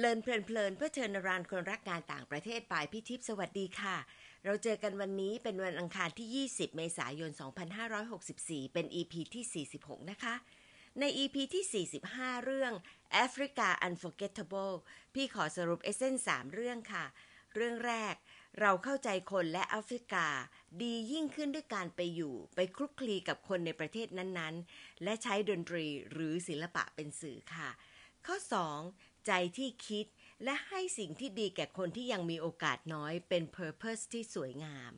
เลินเพลินเพื่อเชิญรานคนรักงานต่างประเทศปายพี่ทิพย์สวัสดีค่ะเราเจอกันวันนี้เป็นวันอังคารที่20เมษายน2564เป็น EP ที่46นะคะใน EP ที่45เรื่อง Africa Unforgettable พี่ขอสรุปเอเซนส์3เรื่องค่ะเรื่องแรกเราเข้าใจคนและแอฟริกาดียิ่งขึ้นด้วยการไปอยู่ไปคลุกคลีกับคนในประเทศนั้นๆและใช้ดนตรีหรือศิลปะเป็นสื่อค่ะข้อ2ใจที่คิดและให้สิ่งที่ดีแก่คนที่ยังมีโอกาสน้อยเป็น purpose ที่สวยงาม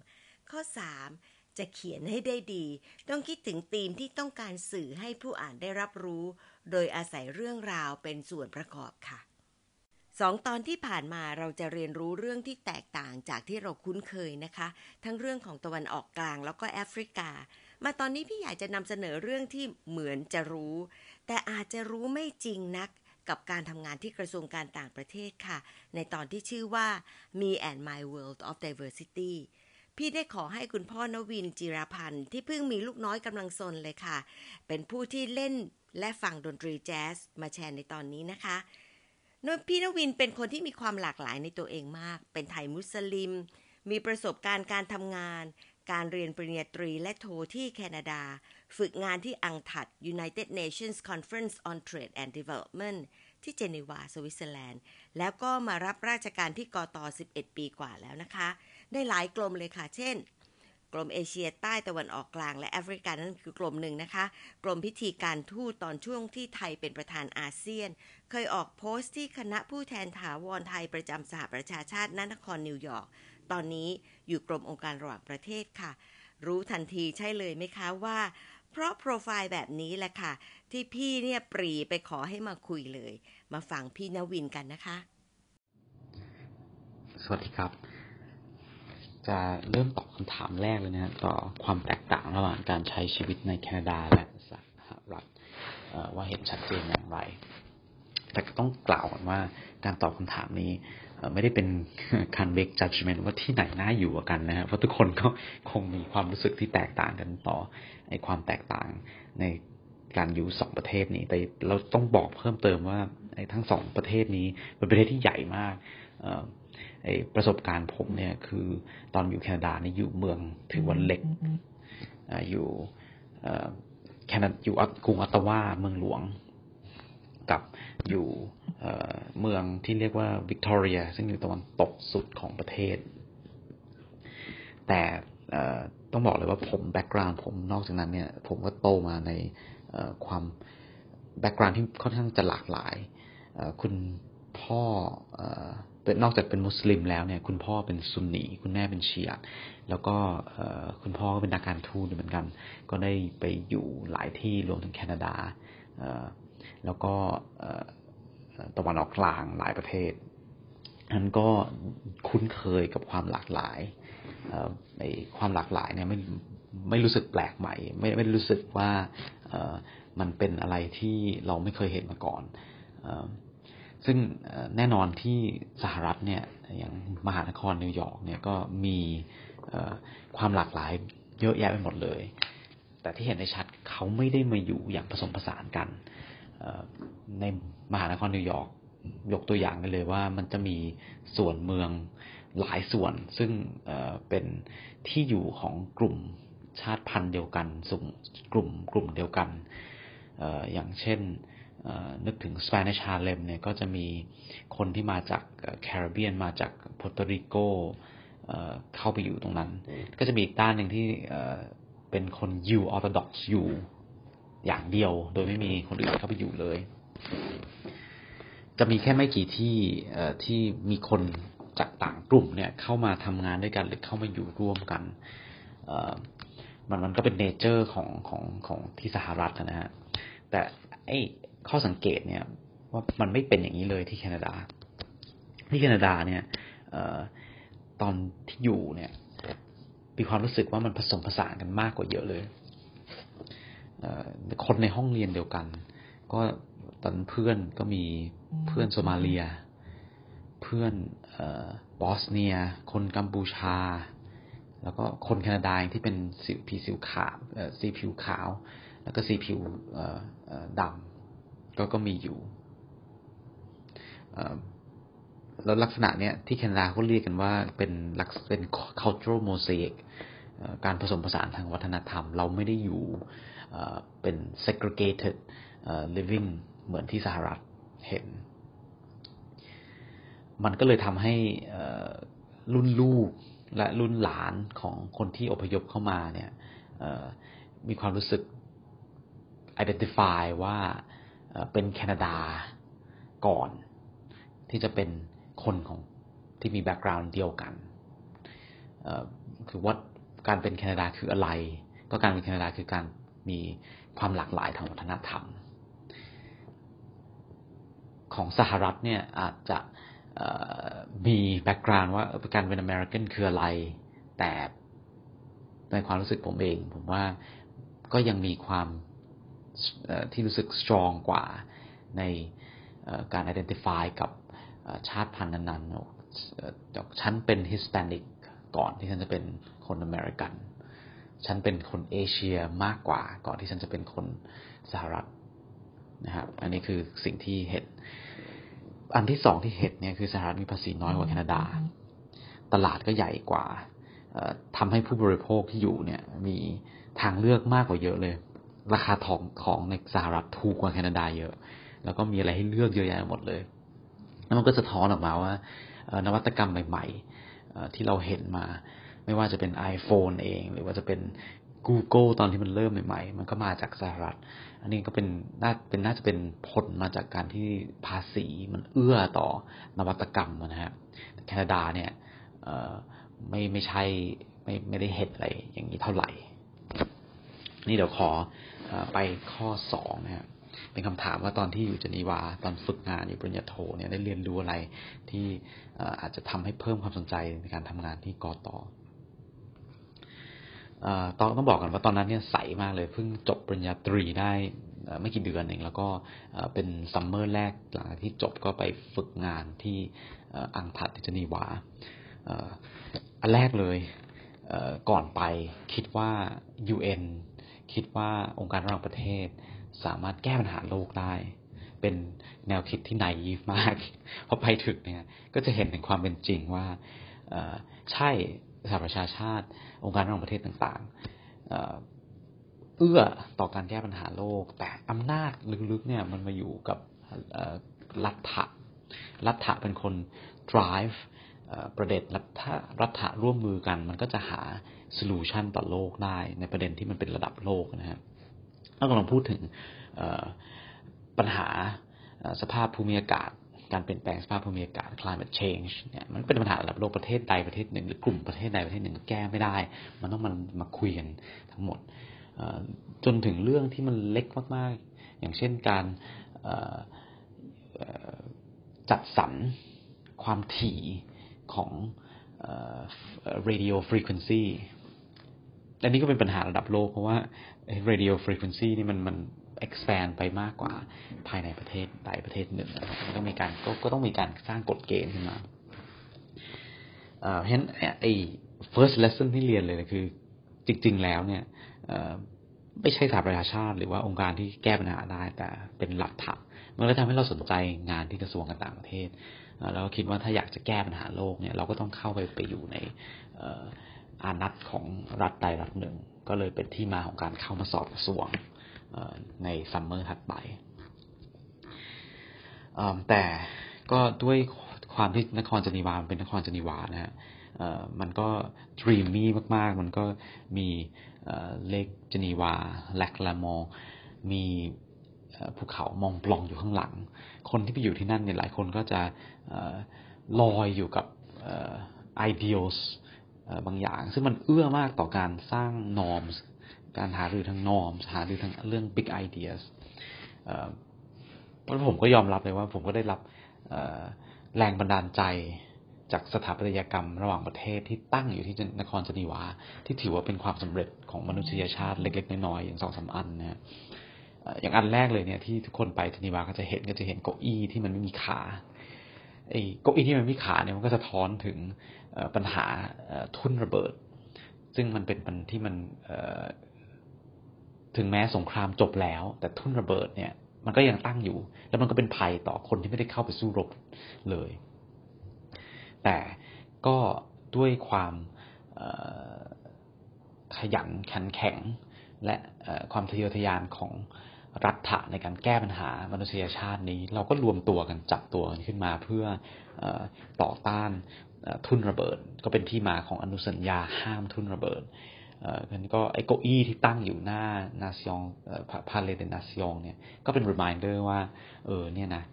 ข้อ3จะเขียนให้ได้ดีต้องคิดถึงธีมที่ต้องการสื่อให้ผู้อ่านได้รับรู้โดยอาศัยเรื่องราวเป็นส่วนประกอบค่ะ2 ตอนที่ผ่านมาเราจะเรียนรู้เรื่องที่แตกต่างจากที่เราคุ้นเคยนะคะทั้งเรื่องของตะวันออกกลางแล้วก็แอฟริกามาตอนนี้พี่อยากจะนำเสนอเรื่องที่เหมือนจะรู้แต่อาจจะรู้ไม่จริงนักกับการทำงานที่กระทรวงการต่างประเทศค่ะในตอนที่ชื่อว่า Me and My World of Diversity พี่ได้ขอให้คุณพ่อนวินจิรพันธ์ที่เพิ่งมีลูกน้อยกำลังซนเลยค่ะเป็นผู้ที่เล่นและฟังดนตรีแจ๊สมาแชร์ในตอนนี้นะคะพี่นวินเป็นคนที่มีความหลากหลายในตัวเองมากเป็นไทยมุสลิมมีประสบการณ์การทำงานการเรียนปริญญาตรีและโทที่แคนาดาฝึกงานที่อังถัด United Nations Conference on Trade and Development ที่เจนีวาสวิตเซอร์แลนด์แล้วก็มารับราชการที่กต11 ปีกว่าแล้วนะคะได้หลายกรมเลยค่ะเช่นกรมเอเชียใต้ตะวันออกกลางและแอฟริกานั่นคือกรมหนึ่งนะคะกรมพิธีการทูตตอนช่วงที่ไทยเป็นประธานอาเซียนเคยออกโพสต์ที่คณะผู้แทนถาวรไทยประจำสหประชาชาติณนครนิวยอร์กตอนนี้อยู่กรมองค์การระหว่างประเทศค่ะรู้ทันทีใช่เลยไหมคะว่าเพราะโปรไฟล์แบบนี้แหละค่ะที่พี่เนี่ยปรีไปขอให้มาคุยเลยมาฟังพี่นวินกันนะคะสวัสดีครับจะเริ่มตอบคำถามแรกเลยนะต่อความแตกต่างระหว่างการใช้ชีวิตในแคนาดาและสหรัฐว่าเห็นชัดเจนอย่างไรแต่ก็ต้องกล่าวก่อนว่าการตอบคำถามนี้ไม่ได้เป็นการ make judgment ว่าที่ไหนน่าอยู่กันนะครับเพราะทุกคนก็คงมีความรู้สึกที่แตกต่างกันต่อไอ้ความแตกต่างในการอยู่สองประเทศนี้แต่เราต้องบอกเพิ่มเติมว่าไอ้ทั้งสองประเทศนี้เป็นประเทศที่ใหญ่มากประสบการณ์ผมเนี่ยคือตอนอยู่แคนาดาเนี่ยอยู่เมืองถือว่าเล็กอยู่แคนาดอยู่กรุงออตตาวาเมืองหลวงกับอยู่เมืองที่เรียกว่าวิกตอเรียซึ่งอยู่ตะวันตกสุดของประเทศแต่ต้องบอกเลยว่าผมแบ็คกราวด์ผมนอกจากนั้นเนี่ยผมก็โตมาในความแบ็คกราวด์ที่ค่อนข้างจะหลากหลายคุณพ่อนอกจากเป็นมุสลิมแล้วเนี่ยคุณพ่อเป็นซุนนีคุณแม่เป็นชีอะห์แล้วก็คุณพ่อก็เป็นนักการทูตเหมือนกันก็ได้ไปอยู่หลายที่รวมถึงแคนาดาแล้วก็ตะวันออกกลางหลายประเทศนั้นก็คุ้นเคยกับความหลากหลายในความหลากหลายเนี่ยไม่รู้สึกแปลกใหม่ไม่รู้สึกว่ามันเป็นอะไรที่เราไม่เคยเห็นมาก่อนซึ่งแน่นอนที่สหรัฐเนี่ยอย่างมหานครนิวยอร์กเนี่ยก็มีความหลากหลายเยอะแยะไปหมดเลยแต่ที่เห็นได้ชัดเขาไม่ได้มาอยู่อย่างผสมผสานกันในมหานครนิวยอร์กยกตัวอย่างกันเลยว่ามันจะมีส่วนเมืองหลายส่วนซึ่งเป็นที่อยู่ของกลุ่มชาติพันธุ์เดียวกันกลุ่มเดียวกันอย่างเช่นนึกถึง Spanish Harlem เนี่ยก็จะมีคนที่มาจากแคริบเบียนมาจากพุเอร์โตริโกเข้าไปอยู่ตรงนั้นก็จะมีอีกด้านหนึ่งที่เป็นคนยิวออร์โธดอกซ์อยู่อย่างเดียวโดยไม่มีคนอื่นเข้าไปอยู่เลยจะมีแค่ไม่กี่ที่ที่มีคนจากต่างกลุ่มเนี่ยเข้ามาทำงานด้วยกันหรือเข้ามาอยู่ร่วมกันมันก็เป็นเนเจอร์ของที่สหรัฐนะฮะแต่ไอ้ข้อสังเกตเนี่ยว่ามันไม่เป็นอย่างนี้เลยที่แคนาดาเนี่ยตอนที่อยู่เนี่ยมีความรู้สึกว่ามันผสมผสานกันมากกว่าเยอะเลยคนในห้องเรียนเดียวกันก็ตอนเพื่อนก็มีเพื่อนโซมาเลียเพื่อนบอสเนียคนกัมพูชาแล้วก็คนแคนาดาที่เป็นสีผิวขาวแล้วก็สีผิวดำก็มีอยู่ แล้วลักษณะเนี้ยที่แคนาดาเขาเรียกกันว่าเป็น cultural mosaic การผสมผสานทางวัฒนธรรมเราไม่ได้อยู่เป็น segregated living เหมือนที่สหรัฐเห็นมันก็เลยทำให้รุ่นลูกและรุ่นหลานของคนที่อพยพเข้ามาเนี่ยมีความรู้สึก identify ว่าเป็นแคนาดาก่อนที่จะเป็นคนของที่มี background เดียวกันคือว่าการเป็นแคนาดาคืออะไรก็การเป็นแคนาดาคือการมีความหลากหลายทางวัฒนธรรมของสหรัฐเนี่ยอาจจะมีแบ็กกราวด์ว่าการเป็นอเมริกันคืออะไรแต่ในความรู้สึกผมเองผมว่าก็ยังมีความที่รู้สึกสตรองกว่าในการไอดีนติฟายกับชาติพันธุ์นั้นๆฉันเป็นฮิสแปนิกก่อนที่ฉันจะเป็นคนอเมริกันฉันเป็นคนเอเชียมากกว่าก่อนที่ฉันจะเป็นคนสหรัฐนะครับอันนี้คือสิ่งที่เห็นอันที่สองที่เห็นเนี่ยคือสหรัฐมีภาษีน้อยกว่าแคนาดาตลาดก็ใหญ่กว่าทำให้ผู้บริโภคที่อยู่เนี่ยมีทางเลือกมากกว่าเยอะเลยราคาทองของในสหรัฐถูกกว่าแคนาดาเยอะแล้วก็มีอะไรให้เลือกเยอะแยะหมดเลยแล้วมันก็สะท้อนออกมาว่านวัตกรรมใหม่ๆที่เราเห็นมาไม่ว่าจะเป็น iPhone เองหรือว่าจะเป็น Google ตอนที่มันเริ่มใหม่ๆมันก็มาจากสหรัฐอันนี้ก็เป็นน่าจะเป็นผลมาจากการที่ภาษีมันเอื้อต่อนวัตกรรมนะฮะแคนาดาเนี่ยไม่ใช่ไม่ได้เห็นอะไรอย่างนี้เท่าไหร่นี่เดี๋ยวขอไปข้อ2นะฮะเป็นคำถามว่าตอนที่อยู่เจนีวาตอนฝึกงานอยู่ปริญญาโทเนี่ยได้เรียนรู้อะไรที่อาจจะทำให้เพิ่มความสนใจในการทำงานที่กต.ต้องบอกกันว่าตอนนั้นเนี่ยใสมากเลยเพิ่งจบปริญญาตรีได้ไม่กี่เดือนเองแล้วก็เป็นซัมเมอร์แรกหลังจากที่จบก็ไปฝึกงานที่อังถัดที่เจนีวาอันแรกเลยก่อนไปคิดว่า UN คิดว่าองค์การระหว่างประเทศสามารถแก้ปัญหาโลกได้เป็นแนวคิดที่ไนอีฟมากพอไปถึงเนี่ยก็จะเห็นถึงความเป็นจริงว่าใช่สหประชาชาติองค์การระหว่างประเทศต่างๆเอื้อต่อการแก้ปัญหาโลกแต่อำนาจลึกๆเนี่ยมันมาอยู่กับรัฐะเป็นคน drive ประเด็นรัฐะร่วมมือกันมันก็จะหา solution ต่อโลกได้ในประเด็นที่มันเป็นระดับโลกนะครับเรากำลังพูดถึงปัญหาสภาพภูมิอากาศการเปลี่ยนแปลงสภาพภูมิอากาศ climate change เนี่ยมันเป็นปัญหาระดับโลกประเทศใดประเทศหนึ่งหรือกลุ่มประเทศใดประเทศหนึ่งแก้ไม่ได้มันต้องมาคุยกันทั้งหมดจนถึงเรื่องที่มันเล็กมากๆอย่างเช่นการจัดสรรความถี่ของ radio frequency และนี่ก็เป็นปัญหาระดับโลกเพราะว่า radio frequency นี่มันexpand ไปมากกว่าภายในประเทศใดประเทศหนึ่งก็มีการก็ต้องมีการสร้างกฎเกณฑ์ขึ้นมาเพราะฉะนั้นไอ้ first lesson ที่เรียนเลยคือจริงๆแล้วเนี่ยไม่ใช่สหประชาชาติหรือว่าองค์การที่แก้ปัญหาได้แต่เป็นหลักฐานมันก็ทำให้เราสนใจงานที่กระทรวงการต่างประเทศแล้วคิดว่าถ้าอยากจะแก้ปัญหาโลกเนี่ยเราก็ต้องเข้าไปอยู่ในอานัตของรัฐใดรัฐหนึ่งก็เลยเป็นที่มาของการเข้ามาสอบกระทรวงในซัมเมอร์ถัดไปแต่ก็ด้วยความที่นครเจนีวาเป็นนครเจนีวานะฮะมันก็ดรีมมี่มากๆมันก็มีเลคเจนีวาแลคลามอร์มีภูเขามองปล่องอยู่ข้างหลังคนที่ไปอยู่ที่นั่นเนี่ยหลายคนก็จะลอยอยู่กับideals บางอย่างซึ่งมันเอื้อมากต่อการสร้าง normsการหารือทั้ง norms หารือทั้งเรื่อง big ideas เพราะผมก็ยอมรับเลยว่าผมก็ได้รับแรงบันดาลใจจากสถาปัตยกรรมระหว่างประเทศที่ตั้งอยู่ที่นครเจนีวาที่ถือว่าเป็นความสำเร็จของมนุษยชาติเล็กๆน้อยๆอย่าง 2-3 อันนะอย่างอันแรกเลยเนี่ยที่ทุกคนไปเจนีวาก็จะเห็นเก้าอี้ที่มันไม่มีขาไอ้เก้าอี้ที่มันไม่มีขาเนี่ยมันก็สะท้อนถึงปัญหาทุ่นระเบิดซึ่งมันเป็นปัญหาที่มันถึงแม้สงครามจบแล้วแต่ทุ่นระเบิดเนี่ยมันก็ยังตั้งอยู่แล้วมันก็เป็นภัยต่อคนที่ไม่ได้เข้าไปสู้รบเลย แต่ก็ด้วยความขยันขันแข็งและความทะเยอทะยานของรัฐะในการแก้ปัญหามนุษยชาตินี้เราก็รวมตัวกันจับตัวกันขึ้นมาเพื่อต่อต้านทุ่นระเบิดก็เป็นที่มาของอนุสัญญาห้ามทุ่นระเบิดนั้นก็ไอ้เก้าอี้ที่ตั้งอยู่หน้านาซิองพาเลเดนาซิองเนี่ยก็เป็น reminder ว่าเนี่ยนะ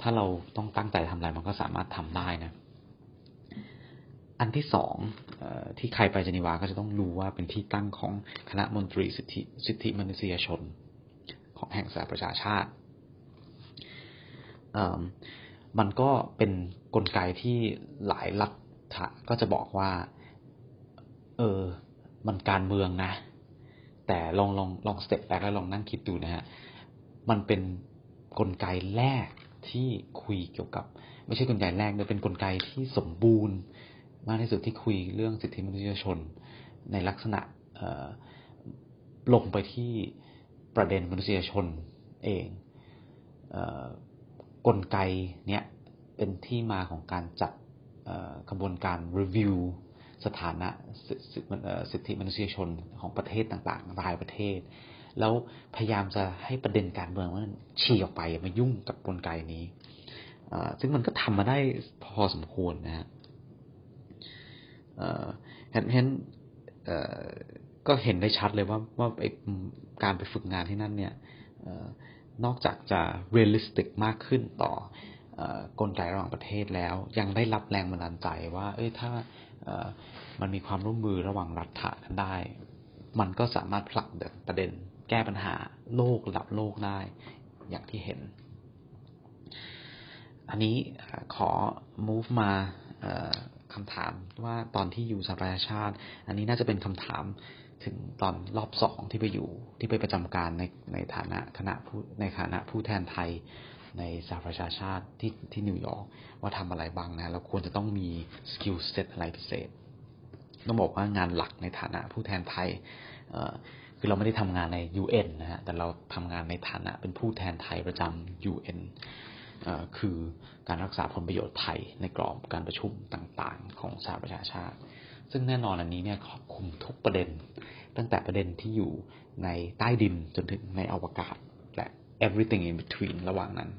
ถ้าเราต้องตั้งใจทำอะไรมันก็สามารถทำได้นะอันที่สองที่ใครไปเจนีวาก็จะต้องรู้ว่าเป็นที่ตั้งของคณะมนตรีสิทธิมนุษยชนของแห่งสหประชาชาติมันก็เป็นกลไกที่หลายรัฐก็จะบอกว่ามันการเมืองนะแต่ลองสเต็ปแรกแล้วลองนั่งคิดดูนะฮะมันเป็นกลไกแรกที่คุยเกี่ยวกับไม่ใช่กลไกแรกเลยเป็นกลไกที่สมบูรณ์มากที่สุดที่คุยเรื่องสิทธิมนุษยชนในลักษณะลงไปที่ประเด็นมนุษยชนเองกลไกเนี้ยเป็นที่มาของการจัดกระบวนการรีวิวสถานะสิทธิมนุษยชนของประเทศต่างๆรายประเทศแล้วพยายามจะให้ประเด็นการเมืองมันฉีกออกไปมายุ่งกับกลไกนี้ซึ่งมันก็ทำมาได้พอสมควรนะฮะเห็นก็เห็นได้ชัดเลยว่าการไปฝึกงานที่นั่นเนี่ยนอกจากจะเรียลลิสติกมากขึ้นต่อกลไกระหว่างประเทศแล้วยังได้รับแรงบันดาลใจว่าถ้ามันมีความร่วมมือระหว่างรัฐะกันได้มันก็สามารถผลักดันประเด็นแก้ปัญหาโลกระดับโลกได้อย่างที่เห็นอันนี้ขอ move มาคำถามว่าตอนที่อยู่สหประชาชาติอันนี้น่าจะเป็นคำถามถึงตอนรอบสองที่ไปอยู่ที่ไปประจำการในฐานะผู้แทนไทยในสหประชาชาติที่นิวยอร์กว่าทำอะไรบ้างนะเราควรจะต้องมีสกิลเซตอะไรพิเศษต้องบอกว่างานหลักในฐานะผู้แทนไทยคือเราไม่ได้ทำงานใน UN นะฮะแต่เราทำงานในฐานะเป็นผู้แทนไทยประจำ UN คือการรักษาผลประโยชน์ไทยในกรอบการประชุมต่างๆของสหประชาชาติซึ่งแน่นอนอันนี้เนี่ยครอบคลุมทุกประเด็นตั้งแต่ประเด็นที่อยู่ในใต้ดินจนถึงในอวกาศและ everything in between ระหว่างนั้น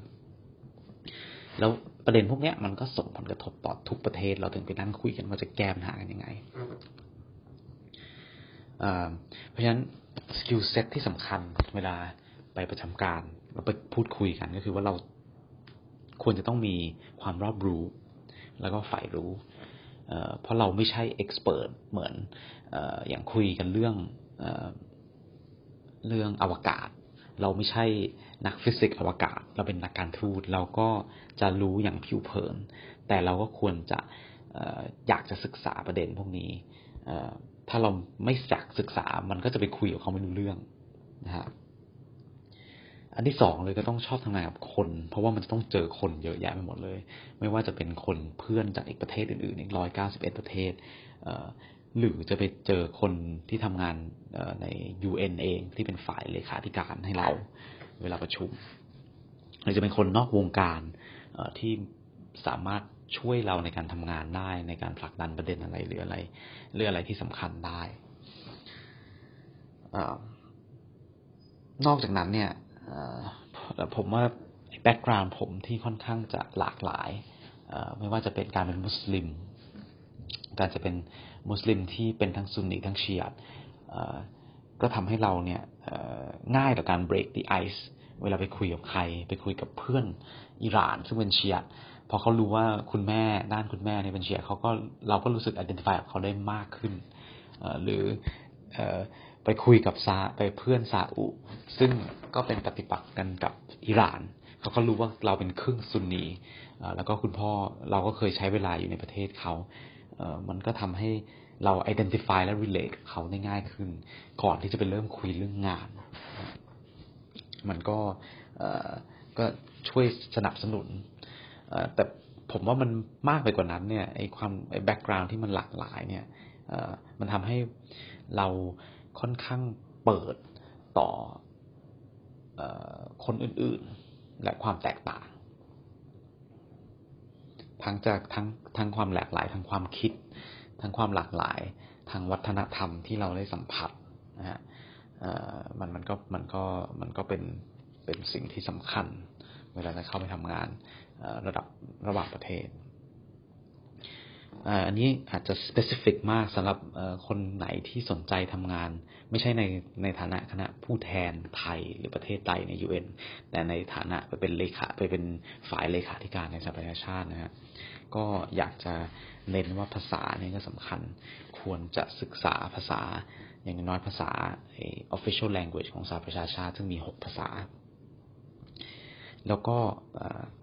แล้วประเด็นพวกนี้มันก็ส่งผลกระทบต่อทุกประเทศเราถึงไปนั่งคุยกันว่าจะแก้ปัญหากันยังไงเพราะฉะนั้นสกิลเซ็ตที่สำคัญเวลาไปประจำการเราไปพูดคุยกันก็คือว่าเราควรจะต้องมีความรอบรู้แล้วก็ใฝ่รู้เพราะเราไม่ใช่เอ็กซ์เพิร์ทเหมือนอย่างคุยกันเรื่องอวกาศเราไม่ใช่นักฟิสิกส์อวกาศเราเป็นนักการทูตเราก็จะรู้อย่างผิวเผินแต่เราก็ควรจะอยากจะศึกษาประเด็นพวกนี้ถ้าเราไม่อยากศึกษามันก็จะไปคุยกับเขาไม่รู้เรื่องนะฮะอันที่สองเลยก็ต้องชอบทำงานกับคนเพราะว่ามันจะต้องเจอคนเยอะแยะไปหมดเลยไม่ว่าจะเป็นคนเพื่อนจากอีกประเทศอื่นๆอีก191ประเทศหรือจะไปเจอคนที่ทำงานใน UN เองที่เป็นฝ่ายเลขาธิการให้เราเวลาประชุมหรือจะเป็นคนนอกวงการที่สามารถช่วยเราในการทำงานได้ในการผลักดันประเด็นอะไรหรืออะไรที่สำคัญได้นอกจากนั้นเนี่ยผมว่าแบ็กกราวด์ผมที่ค่อนข้างจะหลากหลายไม่ว่าจะเป็นการเป็นมุสลิมการจะเป็นมุสลิมที่เป็นทั้งซุนนีทั้งชีอะห์ก็ทำให้เราเนี่ยง่ายต่อการ break the ice เวลาไปคุยกับใครไปคุยกับเพื่อนอิหร่านซึ่งเป็นชีอะห์พอเขารู้ว่าคุณแม่ด้านคุณแม่เนี่ยเป็นชีอะห์เราก็รู้สึก identify กับเขาได้มากขึ้นหรือไปคุยกับไปเพื่อนซาอุซึ่งก็เป็นปฏิปักษ์กันกับอิหร่านเขาก็รู้ว่าเราเป็นครึ่งซุนนีแล้วก็คุณพ่อเราก็เคยใช้เวลาอยู่ในประเทศเขามันก็ทำให้เรา identify และ relate กับเขาได้ง่ายขึ้นก่อนที่จะไปเริ่มคุยเรื่องงานมันก็ช่วยสนับสนุนแต่ผมว่ามันมากไปกว่านั้นเนี่ยไอ้ background ที่มันหลากหลายเนี่ยมันทำให้เราค่อนข้างเปิดต่อคนอื่นๆและความแตกต่าง ทั้งจากทั้งความหลากหลายทั้งความคิดทั้งความหลากหลายทางวัฒนธรรมที่เราได้สัมผัสนะฮะมันก็เป็นสิ่งที่สำคัญเวลาเราเข้าไปทำงานระดับระหว่างประเทศอันนี้อาจจะ specific มากสำหรับคนไหนที่สนใจทำงานไม่ใช่ในฐานะคณะผู้แทนไทยหรือประเทศไทยใน UN แต่ในฐานะไปเป็นฝ่ายเลขาธิการในสภาประชาชาตินะฮะก็อยากจะเน้นว่าภาษาเนี่ยก็สำคัญควรจะศึกษาภาษาอย่างน้อยภาษา official language ของสภาประชาชาติซึ่งมี6ภาษาแล้วก็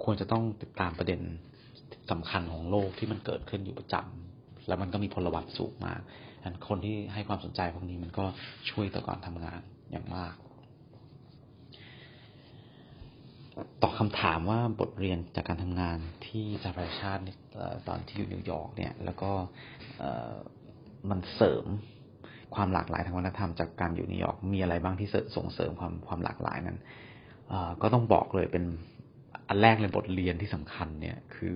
ควรจะต้องติดตามประเด็นสำคัญของโลกที่มันเกิดขึ้นอยู่ประจำแล้วมันก็มีพลวัตสูงมากคนที่ให้ความสนใจพวกนี้มันก็ช่วยต่อการทำงานอย่างมากตอบคำถามว่าบทเรียนจากการทำงานที่สหประชาชาติตอนที่อยู่นิวยอร์กเนี่ยแล้วก็มันเสริมความหลากหลายทางวัฒนธรรมจากการอยู่นิวยอร์กมีอะไรบ้างที่ส่งเสริมความหลากหลายนั้นก็ต้องบอกเลยเป็นอันแรกเลยบทเรียนที่สำคัญเนี่ยคือ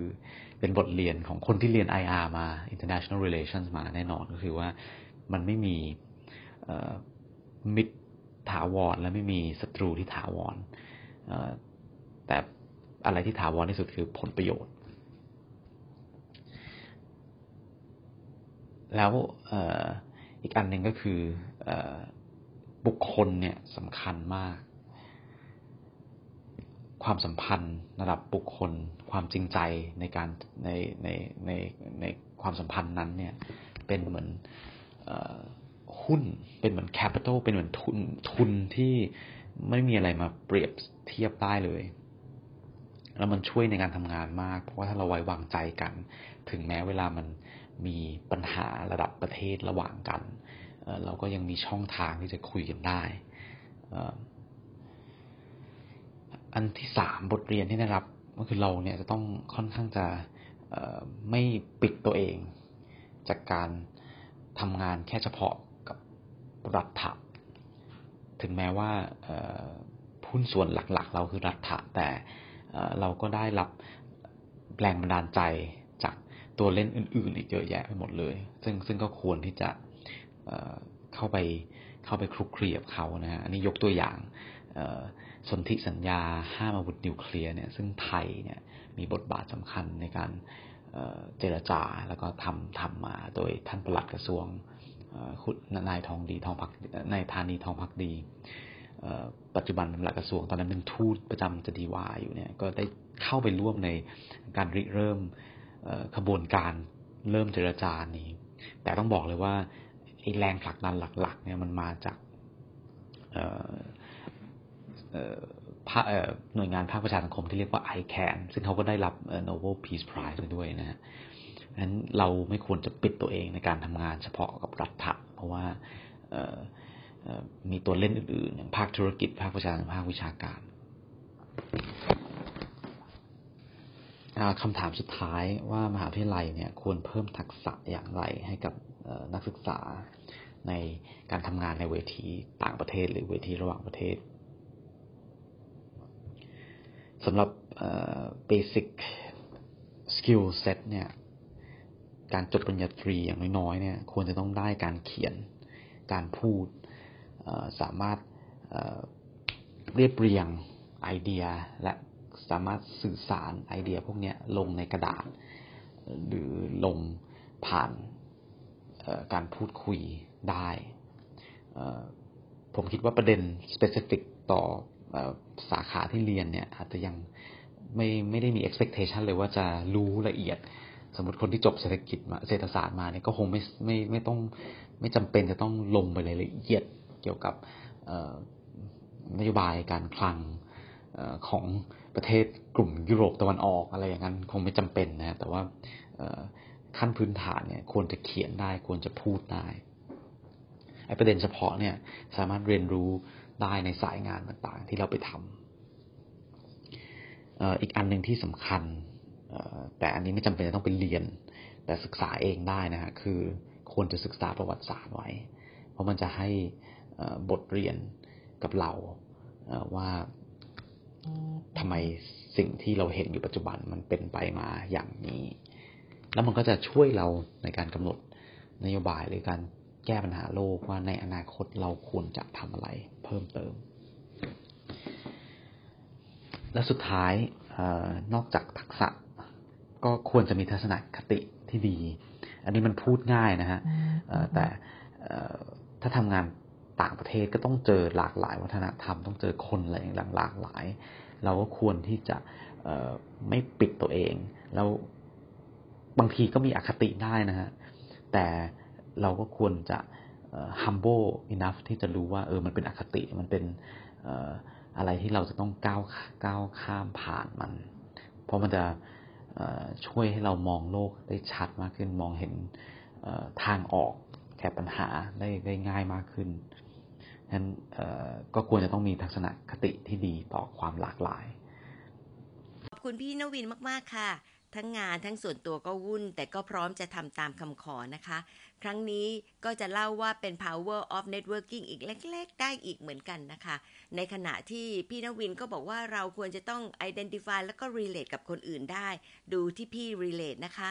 เป็นบทเรียนของคนที่เรียน IR มา International Relations มาแน่นอนก็คือว่ามันไม่มีมิตรถาวรและไม่มีศัตรูที่ถาวรแต่อะไรที่ถาวรที่สุดคือผลประโยชน์แล้ว อีกอันหนึ่งก็คือบุคคลเนี่ยสำคัญมากความสัมพันธ์ระดับบุคคลความจริงใจในการในความสัมพันธ์นั้นเนี่ยเป็นเหมือนหุ้นเป็นเหมือนแคปิตอลเป็นเหมือนทุนที่ไม่มีอะไรมาเปรียบเทียบได้เลยแล้วมันช่วยในการทำงานมากเพราะว่าถ้าเราไว้วางใจกันถึงแม้เวลามันมีปัญหาระดับประเทศระหว่างกันเราก็ยังมีช่องทางที่จะคุยกันได้อันที่3บทเรียนที่ได้รับก็คือเราเนี่ยจะต้องค่อนข้างจะไม่ปิดตัวเองจากการทำงานแค่เฉพาะกับรัฐะถึงแม้ว่าหุ้นส่วนหลักๆเราคือรัฐะแต่เราก็ได้รับแรงบันดาลใจจากตัวเล่นอื่นๆอีกเยอะแยะไปหมดเลยซึ่งก็ควรที่จะเข้าไปคลุกคลีกับเขานะฮะอันนี้ยกตัวอย่างสนธิสัญญาห้ามอาวุธนิวเคลียร์เนี่ยซึ่งไทยเนี่ยมีบทบาทสำคัญในการเจรจาแล้วก็ทำมาโดยท่านปลัดกระทรวงนายทองดีทองพักนายธานีทองพักดีปัจจุบันเป็นปลัดกระทรวงตอนนั้นเป็นทูตประจำจดีวาอยู่เนี่ยก็ได้เข้าไปร่วมในการริเริ่มขบวนการเริ่มเจรจานี้แต่ต้องบอกเลยว่าไอ้แรงผลักดันหลักๆเนี่ยมันมาจากหน่วยงานภาคประชาสังคมที่เรียกว่า ICAN ซึ่งเขาก็ได้รับ Nobel Peace Prize ด้วยนะฮะงั้นเราไม่ควรจะปิดตัวเองในการทำงานเฉพาะกับรัฐะเพราะว่ามีตัวเล่นอื่นๆอย่างภาคธุรกิจภาคประชาสังคมภาควิชาการคำถามสุดท้ายว่ามหาวิทยาลัยเนี่ยควรเพิ่มทักษะอย่างไรให้กับนักศึกษาในการทำงานในเวทีต่างประเทศหรือเวทีระหว่างประเทศสำหรับbasic skill set เนี่ยการจบปริญญาตรีอย่างน้อยๆเนี่ยควรจะต้องได้การเขียนการพูดสามารถเรียบเรียงไอเดียและสามารถสื่อสารไอเดียพวกนี้ลงในกระดาษหรือลงผ่านการพูดคุยได้ผมคิดว่าประเด็น specific ต่อสาขาที่เรียนเนี่ยอาจจะยังไม่ได้มี expectation เลยว่าจะรู้ละเอียดสมมติคนที่จบเศรษฐศาสตร์มาเนี่ยก็คงไม่จำเป็นจะต้องลงไปละเอียดเกี่ยวกับนโยบายการคลังของประเทศกลุ่มยุโรปตะวันออกอะไรอย่างนั้นคงไม่จำเป็นนะแต่ว่าขั้นพื้นฐานเนี่ยควรจะเขียนได้ควรจะพูดได้ไอ้ประเด็นเฉพาะเนี่ยสามารถเรียนรู้ได้ในสายงานต่างๆที่เราไปทำอีกอันหนึ่งที่สำคัญแต่อันนี้ไม่จำเป็นจะต้องไปเรียนแต่ศึกษาเองได้นะฮะคือควรจะศึกษาประวัติศาสตร์ไว้เพราะมันจะให้บทเรียนกับเราว่า ทำไมสิ่งที่เราเห็นอยู่ปัจจุบันมันเป็นไปมาอย่างนี้แล้วมันก็จะช่วยเราในการกำหนดนโยบายหรือการแก้ปัญหาโลกว่าในอนาคตเราควรจะทำอะไรเพิ่มเติมและสุดท้ายนอกจากทักษะก็ควรจะมีทัศนคติที่ดีอันนี้มันพูดง่ายนะฮะแต่ถ้าทำงานต่างประเทศก็ต้องเจอหลากหลายวัฒนธรรมต้องเจอคนอะไรอย่างหลากหลายเราก็ควรที่จะไม่ปิดตัวเองแล้วบางทีก็มีอคติได้นะฮะแต่เราก็ควรจะ humble enough ที่จะรู้ว่ามันเป็นอคติมันเป็นอะไรที่เราจะต้องก้าวข้ามผ่านมันเพราะมันจะช่วยให้เรามองโลกได้ชัดมากขึ้นมองเห็นทางออกแก้ปัญหาได้ง่ายมากขึ้นฉะนั้นก็ควรจะต้องมีทัศนคติที่ดีต่อความหลากหลายขอบคุณพี่นวินมากๆค่ะทั้งงานทั้งส่วนตัวก็วุ่นแต่ก็พร้อมจะทำตามคำขอนะคะครั้งนี้ก็จะเล่าว่าเป็น power of networking อีกเล็กๆได้อีกเหมือนกันนะคะในขณะที่พี่นวินก็บอกว่าเราควรจะต้อง identify แล้วก็ relate กับคนอื่นได้ดูที่พี่ relate นะคะ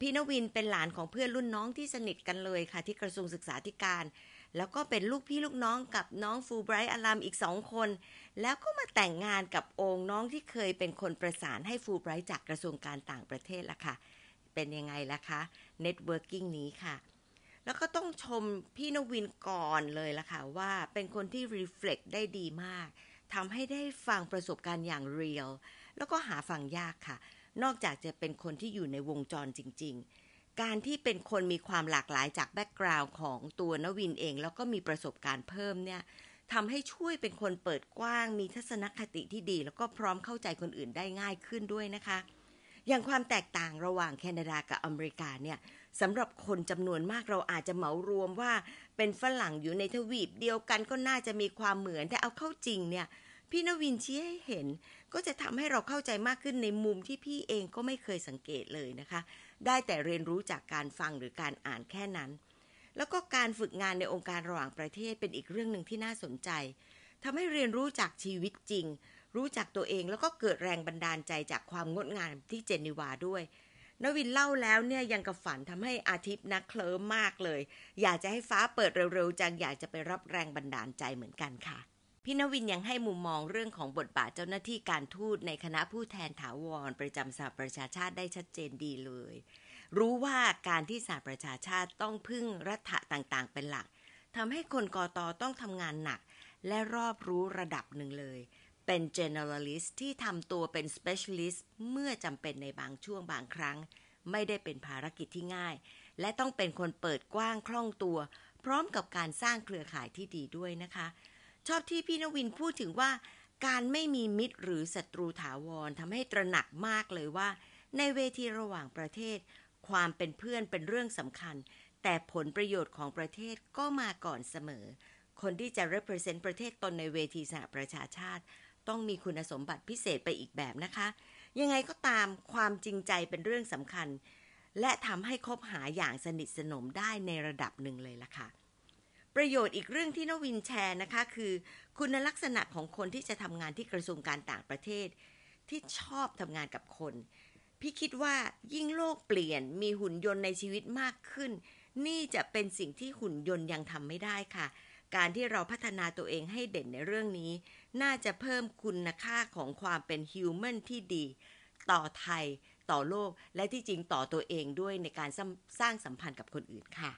พี่นวินเป็นหลานของเพื่อนรุ่นน้องที่สนิทกันเลยค่ะที่กระทรวงศึกษาธิการแล้วก็เป็นลูกพี่ลูกน้องกับน้องฟูไบรท์อลัมอีก2คนแล้วก็มาแต่งงานกับองค์น้องที่เคยเป็นคนประสานให้ฟูไบรท์จากกระทรวงการต่างประเทศล่ะค่ะเป็นยังไงล่ะคะเน็ตเวิร์กิ่งนี้ค่ะแล้วก็ต้องชมพี่นวินก่อนเลยล่ะค่ะว่าเป็นคนที่รีเฟล็กได้ดีมากทำให้ได้ฟังประสบการณ์อย่างเรียลแล้วก็หาฟังยากค่ะนอกจากจะเป็นคนที่อยู่ในวงจรจริงๆการที่เป็นคนมีความหลากหลายจากแบ็กกราวด์ของตัวนวินเองแล้วก็มีประสบการณ์เพิ่มเนี่ยทำให้ช่วยเป็นคนเปิดกว้างมีทัศนคติที่ดีแล้วก็พร้อมเข้าใจคนอื่นได้ง่ายขึ้นด้วยนะคะอย่างความแตกต่างระหว่างแคนาดากับอเมริกาเนี่ยสำหรับคนจำนวนมากเราอาจจะเหมารวมว่าเป็นฝรั่งอยู่ในทวีปเดียวกันก็น่าจะมีความเหมือนแต่เอาเข้าจริงเนี่ยพี่นวินชี้ให้เห็นก็จะทำให้เราเข้าใจมากขึ้นในมุมที่พี่เองก็ไม่เคยสังเกตเลยนะคะได้แต่เรียนรู้จากการฟังหรือการอ่านแค่นั้นแล้วก็การฝึกงานในองค์การระหว่างประเทศเป็นอีกเรื่องนึงที่น่าสนใจทำให้เรียนรู้จากชีวิตจริงรู้จักตัวเองแล้วก็เกิดแรงบันดาลใจจากความงดงามที่เจนีวาด้วยนวินเล่าแล้วเนี่ยยังกับฝันทำให้อาทิตย์นะเคลิ้มมากเลยอยากจะให้ฟ้าเปิดเร็วๆจังอยากจะไปรับแรงบันดาลใจเหมือนกันค่ะพี่นวินยังให้มุมมองเรื่องของบทบาทเจ้าหน้าที่การทูตในคณะผู้แทนถาวรประจำสหประชาชาติได้ชัดเจนดีเลยรู้ว่าการที่สหประชาชาติต้องพึ่งรัฐะต่างๆเป็นหลักทำให้คนกต.ต้องทำงานหนักและรอบรู้ระดับหนึ่งเลยเป็น generalist ที่ทำตัวเป็น specialist เมื่อจำเป็นในบางช่วงบางครั้งไม่ได้เป็นภารกิจที่ง่ายและต้องเป็นคนเปิดกว้างคล่องตัวพร้อมกับการสร้างเครือข่ายที่ดีด้วยนะคะชอบที่พี่นวินพูดถึงว่าการไม่มีมิตรหรือศัตรูถาวรทำให้ตระหนักมากเลยว่าในเวทีระหว่างประเทศความเป็นเพื่อนเป็นเรื่องสำคัญแต่ผลประโยชน์ของประเทศก็มาก่อนเสมอคนที่จะ represent ประเทศตนในเวทีสหประชาชาติต้องมีคุณสมบัติพิเศษไปอีกแบบนะคะยังไงก็ตามความจริงใจเป็นเรื่องสำคัญและทำให้คบหาอย่างสนิทสนมได้ในระดับหนึ่งเลยล่ะค่ะประโยชน์อีกเรื่องที่นวินแชร์นะคะคือคุณลักษณะของคนที่จะทำงานที่กระทรวงการต่างประเทศที่ชอบทำงานกับคนพี่คิดว่ายิ่งโลกเปลี่ยนมีหุ่นยนต์ในชีวิตมากขึ้นนี่จะเป็นสิ่งที่หุ่นยนต์ยังทำไม่ได้ค่ะการที่เราพัฒนาตัวเองให้เด่นในเรื่องนี้น่าจะเพิ่มคุณค่าของความเป็นฮิวแมนที่ดีต่อไทยต่อโลกและที่จริงต่อตัวเองด้วยในการสร้างสัมพันธ์กับคนอื่นค่ะ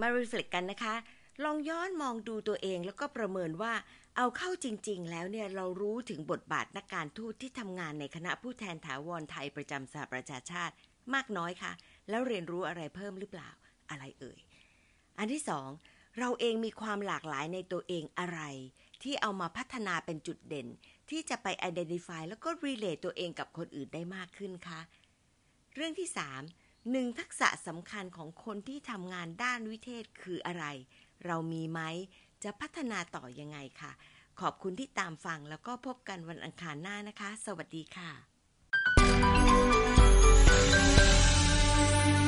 มา reflect กันนะคะลองย้อนมองดูตัวเองแล้วก็ประเมินว่าเอาเข้าจริงๆแล้วเนี่ยเรารู้ถึงบทบาทนักการทูตที่ทำงานในคณะผู้แทนถาวรไทยประจำสหประชาชาติมากน้อยคะแล้วเรียนรู้อะไรเพิ่มหรือเปล่าอะไรเอ่ยอันที่สองเราเองมีความหลากหลายในตัวเองอะไรที่เอามาพัฒนาเป็นจุดเด่นที่จะไป identify แล้วก็ relate ตัวเองกับคนอื่นได้มากขึ้นคะเรื่องที่สามหนึ่งทักษะสำคัญของคนที่ทำงานด้านวิเทศคืออะไรเรามีไหมจะพัฒนาต่อยังไงค่ะขอบคุณที่ตามฟังแล้วก็พบกันวันอังคารหน้านะคะสวัสดีค่ะ